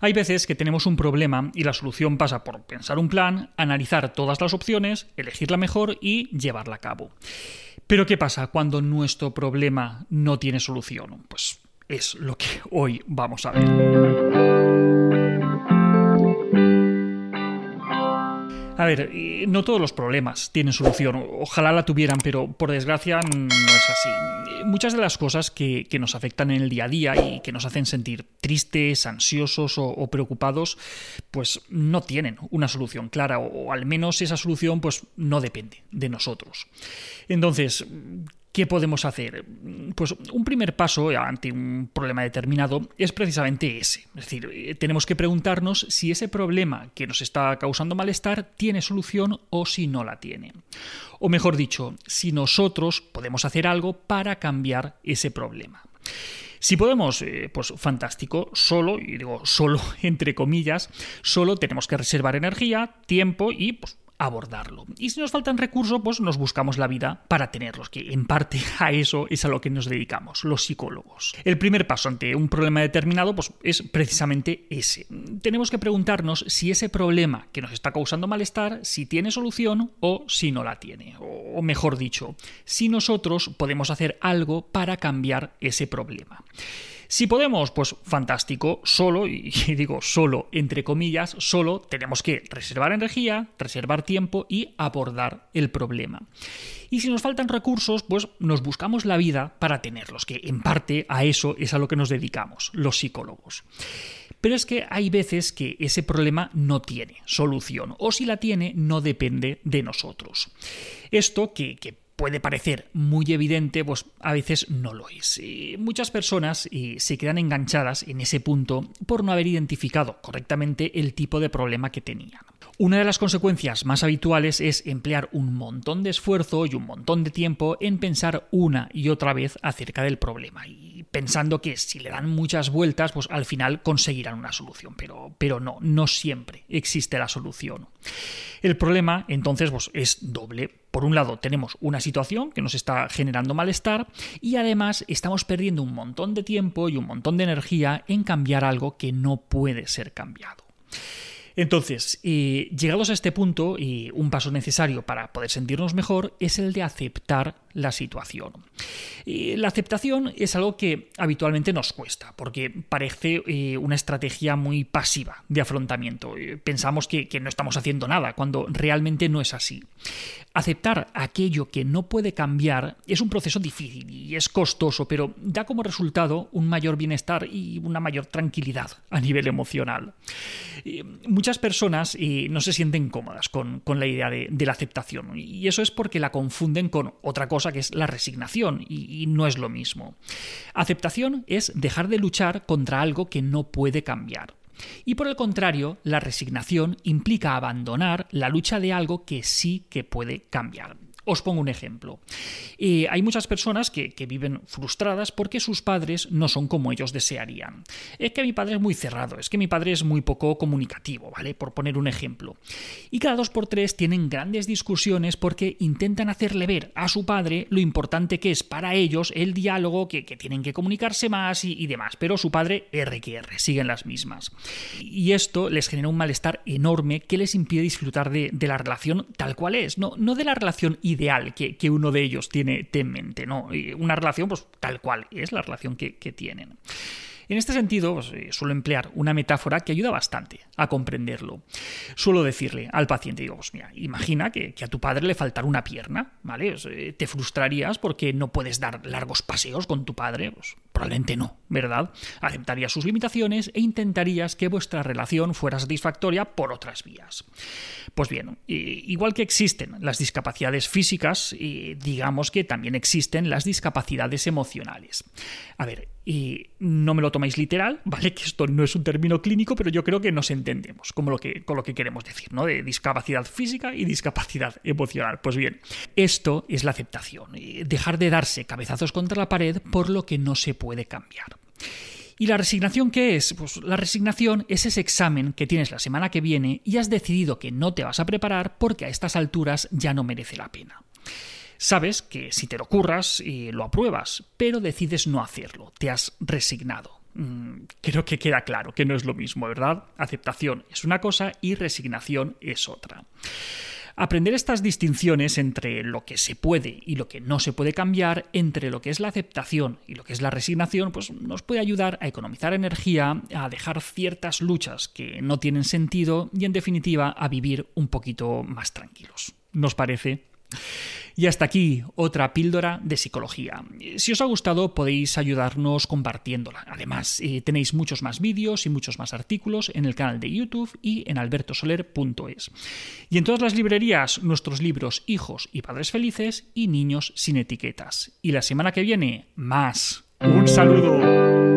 Hay veces que tenemos un problema y la solución pasa por pensar un plan, analizar todas las opciones, elegir la mejor y llevarla a cabo. Pero ¿qué pasa cuando nuestro problema no tiene solución? Pues es lo que hoy vamos a ver. A ver, no todos los problemas tienen solución. Ojalá la tuvieran, pero por desgracia no es así. Muchas de las cosas que nos afectan en el día a día y que nos hacen sentir tristes, ansiosos o preocupados, pues no tienen una solución clara, o al menos esa solución pues no depende de nosotros. Entonces, ¿qué podemos hacer? Pues un primer paso ante un problema determinado es precisamente ese. Es decir, tenemos que preguntarnos si ese problema que nos está causando malestar tiene solución o si no la tiene. O mejor dicho, si nosotros podemos hacer algo para cambiar ese problema. Si podemos, pues fantástico. Solo, y digo solo entre comillas, solo tenemos que reservar energía, tiempo y pues abordarlo. Y si nos faltan recursos, pues nos buscamos la vida para tenerlos, que en parte a eso es a lo que nos dedicamos, los psicólogos. El primer paso ante un problema determinado, pues es precisamente ese. Tenemos que preguntarnos si ese problema que nos está causando malestar, si tiene solución o si no la tiene. O mejor dicho, si nosotros podemos hacer algo para cambiar ese problema. Si podemos, pues fantástico. Solo, y digo solo entre comillas, solo tenemos que reservar energía, reservar tiempo y abordar el problema. Y si nos faltan recursos, pues nos buscamos la vida para tenerlos, que en parte a eso es a lo que nos dedicamos, los psicólogos. Pero es que hay veces que ese problema no tiene solución, o si la tiene, no depende de nosotros. Esto que puede parecer muy evidente, pues a veces no lo es. Y muchas personas se quedan enganchadas en ese punto por no haber identificado correctamente el tipo de problema que tenían. Una de las consecuencias más habituales es emplear un montón de esfuerzo y un montón de tiempo en pensar una y otra vez acerca del problema, y pensando que si le dan muchas vueltas, pues al final conseguirán una solución. Pero no siempre existe la solución. El problema, entonces, pues es doble. Por un lado, tenemos una situación que nos está generando malestar y además estamos perdiendo un montón de tiempo y un montón de energía en cambiar algo que no puede ser cambiado. Entonces, llegados a este punto, un paso necesario para poder sentirnos mejor es el de aceptar la situación. La aceptación es algo que habitualmente nos cuesta, porque parece una estrategia muy pasiva de afrontamiento. Pensamos que no estamos haciendo nada, cuando realmente no es así. Aceptar aquello que no puede cambiar es un proceso difícil y es costoso, pero da como resultado un mayor bienestar y una mayor tranquilidad a nivel emocional. Muchas personas no se sienten cómodas con la idea de la aceptación, y eso es porque la confunden con otra cosa, que es la resignación, y no es lo mismo. Aceptación es dejar de luchar contra algo que no puede cambiar. Y por el contrario, la resignación implica abandonar la lucha de algo que sí que puede cambiar. Os pongo un ejemplo. Hay muchas personas que viven frustradas porque sus padres no son como ellos desearían. Es que mi padre es muy cerrado, es que mi padre es muy poco comunicativo, ¿vale? Por poner un ejemplo. Y cada 2 por 3 tienen grandes discusiones porque intentan hacerle ver a su padre lo importante que es para ellos el diálogo, que tienen que comunicarse más y demás. Pero su padre, RQR, siguen las mismas. Y esto les genera un malestar enorme que les impide disfrutar de la relación tal cual es, no de la relación ideal que uno de ellos tiene en mente, ¿no? Una relación pues tal cual es la relación que tienen. En este sentido, pues, suelo emplear una metáfora que ayuda bastante a comprenderlo. Suelo decirle al paciente, digo, pues mira, imagina que a tu padre le faltara una pierna, ¿vale? Pues, te frustrarías porque no puedes dar largos paseos con tu padre, pues probablemente no, ¿verdad? Aceptarías sus limitaciones e intentarías que vuestra relación fuera satisfactoria por otras vías. Pues bien, igual que existen las discapacidades físicas, digamos que también existen las discapacidades emocionales. A ver, no me lo tomáis literal, ¿vale? Que esto no es un término clínico, pero yo creo que nos entendemos con lo que queremos decir, ¿no? De discapacidad física y discapacidad emocional. Pues bien, esto es la aceptación. Dejar de darse cabezazos contra la pared por lo que no se puede cambiar. ¿Y la resignación qué es? Pues la resignación es ese examen que tienes la semana que viene y has decidido que no te vas a preparar porque a estas alturas ya no merece la pena. Sabes que si te lo curras, lo apruebas, pero decides no hacerlo, te has resignado. creo que queda claro que no es lo mismo, ¿verdad? Aceptación es una cosa y resignación es otra. Aprender estas distinciones entre lo que se puede y lo que no se puede cambiar, entre lo que es la aceptación y lo que es la resignación, pues nos puede ayudar a economizar energía, a dejar ciertas luchas que no tienen sentido y, en definitiva, a vivir un poquito más tranquilos. ¿Nos parece? Y hasta aquí otra píldora de psicología. Si os ha gustado podéis ayudarnos compartiéndola. Además, tenéis muchos más vídeos y muchos más artículos en el canal de YouTube y en albertosoler.es. Y en todas las librerías, nuestros libros Hijos y Padres Felices y Niños sin Etiquetas. Y la semana que viene, más. ¡Un saludo!